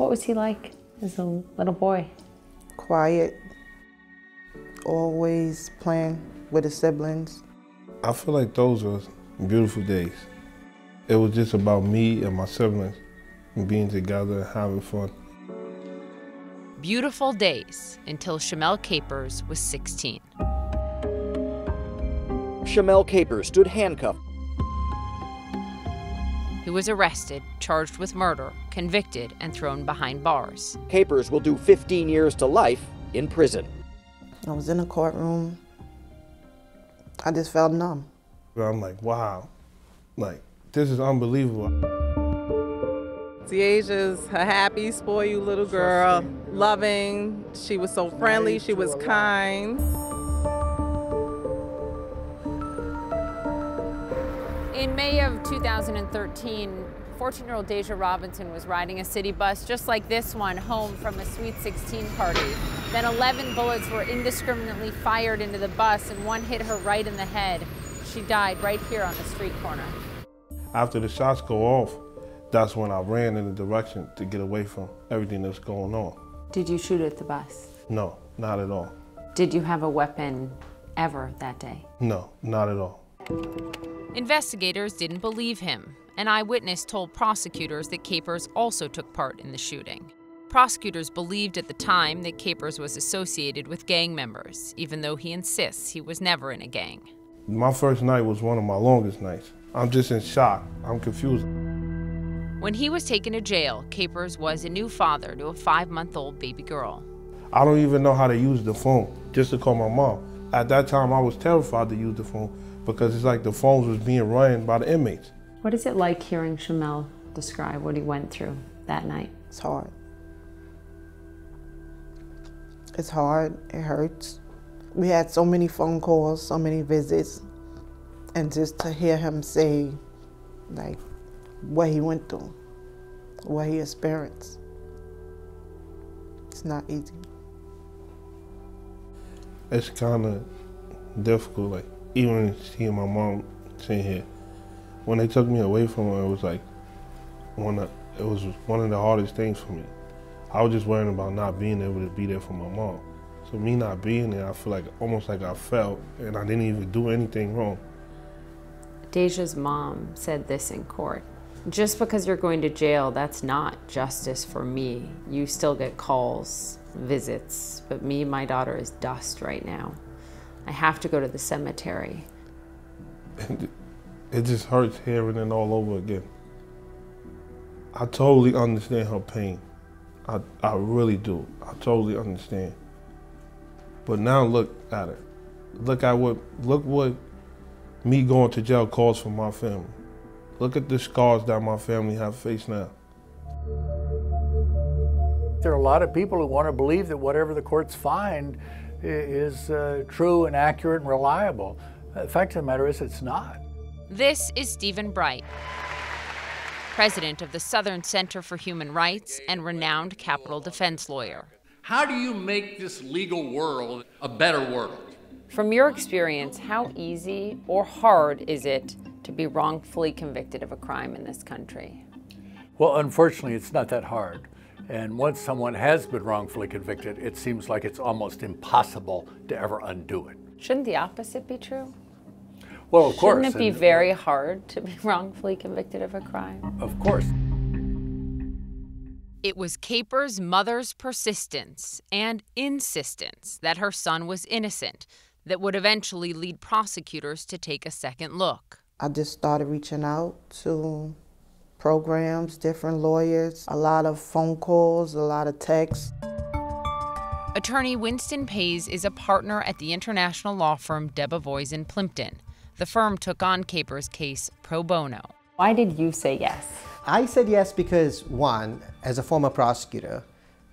What was he like as a little boy? Quiet, always playing with his siblings. I feel like those were beautiful days. It was just about me and my siblings and being together and having fun. Beautiful days until Shamel Capers was 16. Shamel Capers stood handcuffed. He was arrested, charged with murder, convicted, and thrown behind bars. Capers will do 15 years to life in prison. I was in the courtroom. I just felt numb. I'm like, wow, like, this is unbelievable. Deja's a happy, spoil you little girl, loving. She was so friendly, she was kind. In May of 2013, 14-year-old D'aja Robinson was riding a city bus just like this one home from a Sweet 16 party. Then 11 bullets were indiscriminately fired into the bus, and one hit her right in the head. She died right here on the street corner. After the shots go off, that's when I ran in the direction to get away from everything that's going on. Did you shoot at the bus? No, not at all. Did you have a weapon ever that day? No, not at all. Investigators didn't believe him. An eyewitness told prosecutors that Capers also took part in the shooting. Prosecutors believed at the time that Capers was associated with gang members, even though he insists he was never in a gang. My first night was one of my longest nights. I'm just in shock. I'm confused. When he was taken to jail, Capers was a new father to a 5-month-old baby girl. I don't even know how to use the phone, just to call my mom. At that time, I was terrified to use the phone, because it's like the phones was being run by the inmates. What is it like hearing Shamel describe what he went through that night? It's hard. It's hard, it hurts. We had so many phone calls, so many visits, and just to hear him say, like, what he went through, what he experienced, it's not easy. It's kind of difficult, like, even seeing my mom sitting here. When they took me away from her, it was like, it was one of the hardest things for me. I was just worrying about not being able to be there for my mom. So me not being there, I feel like, almost like I fell, and I didn't even do anything wrong. Deja's mom said this in court. Just because you're going to jail, that's not justice for me. You still get calls, visits, but me, my daughter is dust right now. I have to go to the cemetery. It just hurts hearing it all over again. I totally understand her pain. I really do. I totally understand. But now look at it. Look what me going to jail caused for my family. Look at the scars that my family have faced now. There are a lot of people who want to believe that whatever the courts find is true and accurate and reliable. The fact of the matter is, it's not. This is Stephen Bright, president of the Southern Center for Human Rights and renowned capital defense lawyer. How do you make this legal world a better world? From your experience, how easy or hard is it to be wrongfully convicted of a crime in this country? Well, unfortunately, it's not that hard. And once someone has been wrongfully convicted, it seems like it's almost impossible to ever undo it. Shouldn't the opposite be true? Well, of course. Shouldn't it be very hard to be wrongfully convicted of a crime? Of course. It was Capers' mother's persistence and insistence that her son was innocent that would eventually lead prosecutors to take a second look. I just started reaching out to programs, different lawyers, a lot of phone calls, a lot of texts. Attorney Winston Paes is a partner at the international law firm Debevoise and Plimpton. The firm took on Capers' case pro bono. Why did you say yes? I said yes because, one, as a former prosecutor,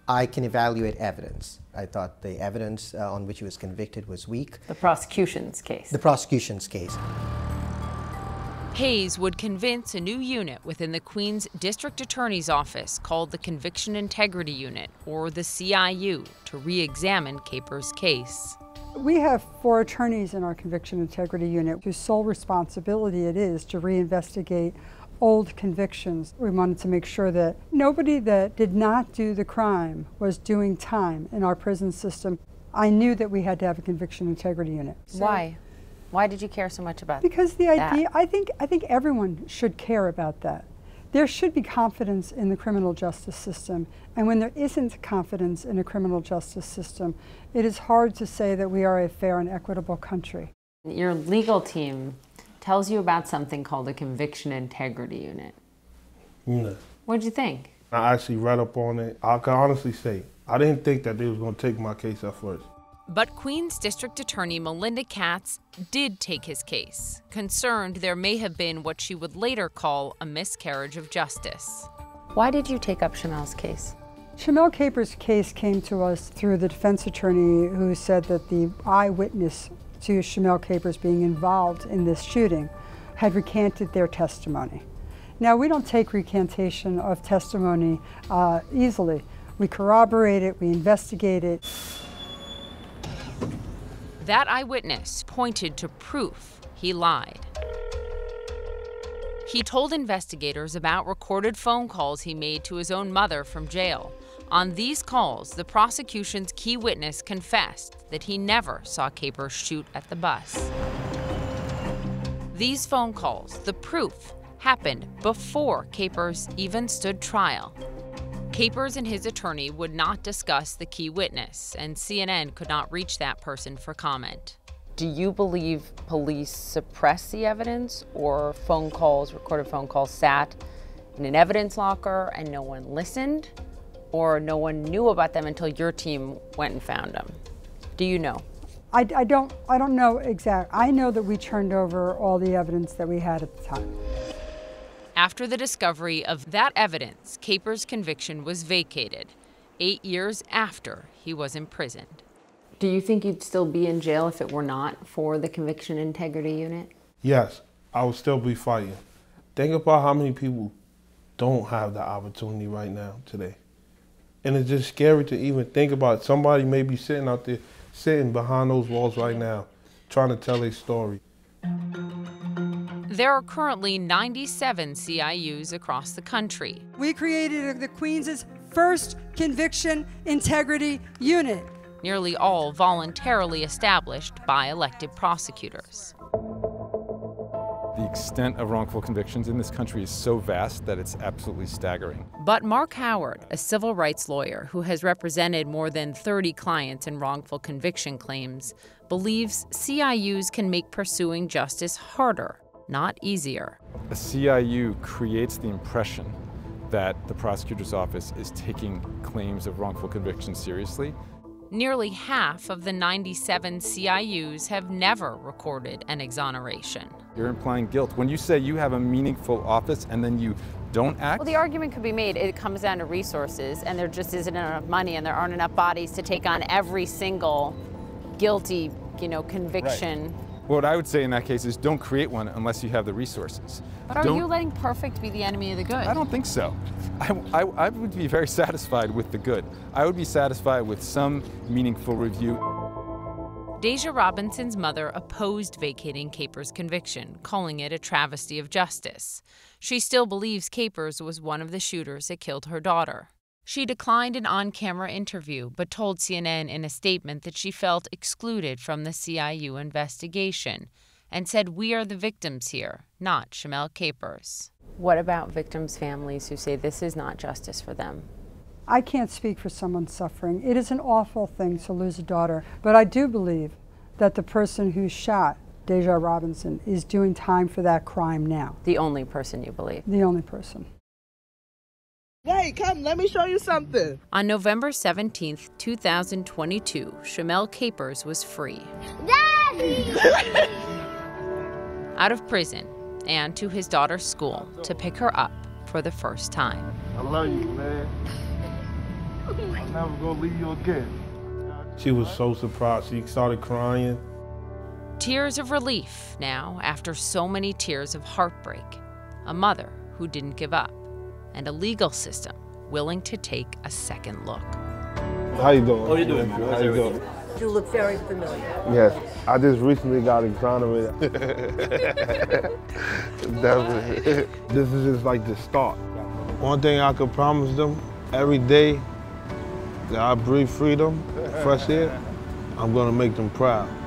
I can evaluate evidence. I thought the evidence on which he was convicted was weak. The prosecution's case. The prosecution's case. Paes would convince a new unit within the Queens District Attorney's Office called the Conviction Integrity Unit, or the CIU, to re-examine Capers' case. We have 4 attorneys in our Conviction Integrity Unit whose sole responsibility it is to reinvestigate old convictions. We wanted to make sure that nobody that did not do the crime was doing time in our prison system. I knew that we had to have a conviction integrity unit. So why? Why did you care so much about that? Because the idea, I think everyone should care about that. There should be confidence in the criminal justice system, and when there isn't confidence in a criminal justice system, it is hard to say that we are a fair and equitable country. Your legal team tells you about something called a conviction integrity unit. No. What did you think? I actually read up on it. I can honestly say, I didn't think that they was going to take my case at first. But Queens District Attorney Melinda Katz did take his case, concerned there may have been what she would later call a miscarriage of justice. Why did you take up Shamel's case? Shamel Capers' case came to us through the defense attorney who said that the eyewitness to Shamel Capers being involved in this shooting had recanted their testimony. Now, we don't take recantation of testimony easily. We corroborate it, we investigate it. That eyewitness pointed to proof he lied. He told investigators about recorded phone calls he made to his own mother from jail. On these calls, the prosecution's key witness confessed that he never saw Capers shoot at the bus. These phone calls, the proof, happened before Capers even stood trial. Capers and his attorney would not discuss the key witness, and CNN could not reach that person for comment. Do you believe police suppressed the evidence, or phone calls, recorded phone calls, sat in an evidence locker and no one listened, or no one knew about them until your team went and found them? Do you know? I don't know exactly. I know that we turned over all the evidence that we had at the time. After the discovery of that evidence, Capers' conviction was vacated, 8 years after he was imprisoned. Do you think you'd still be in jail if it were not for the Conviction Integrity Unit? Yes, I would still be fighting. Think about how many people don't have the opportunity right now today. And it's just scary to even think about it. Somebody may be sitting out there, sitting behind those walls right now, trying to tell their story. There are currently 97 CIUs across the country. We created the Queens' first Conviction Integrity Unit. Nearly all voluntarily established by elected prosecutors. The extent of wrongful convictions in this country is so vast that it's absolutely staggering. But Mark Howard, a civil rights lawyer who has represented more than 30 clients in wrongful conviction claims, believes CIUs can make pursuing justice harder, not easier. A CIU creates the impression that the prosecutor's office is taking claims of wrongful conviction seriously. Nearly half of the 97 CIUs have never recorded an exoneration. You're implying guilt. When you say you have a meaningful office and then you don't act? Well, the argument could be made, it comes down to resources, and there just isn't enough money and there aren't enough bodies to take on every single guilty, conviction. Right. What I would say in that case is don't create one unless you have the resources. But are you letting perfect be the enemy of the good? I don't think so. I would be very satisfied with the good. I would be satisfied with some meaningful review. D'aja Robinson's mother opposed vacating Capers' conviction, calling it a travesty of justice. She still believes Capers was one of the shooters that killed her daughter. She declined an on-camera interview, but told CNN in a statement that she felt excluded from the CIU investigation and said, "We are the victims here, not Shamel Capers." What about victims' families who say this is not justice for them? I can't speak for someone suffering. It is an awful thing to lose a daughter, but I do believe that the person who shot D'aja Robinson is doing time for that crime now. The only person you believe? The only person. Hey, come, let me show you something. On November 17th, 2022, Shamel Capers was free. Daddy! Out of prison and to his daughter's school to pick her up for the first time. I love you, man. I'm never gonna leave you again. She was so surprised. She started crying. Tears of relief now after so many tears of heartbreak. A mother who didn't give up, and a legal system willing to take a second look. How you doing? How you doing? How you doing? You look very familiar. Yes, I just recently got exonerated. Definitely. This is just like the start. One thing I could promise them, every day that I breathe freedom, fresh air, I'm gonna make them proud.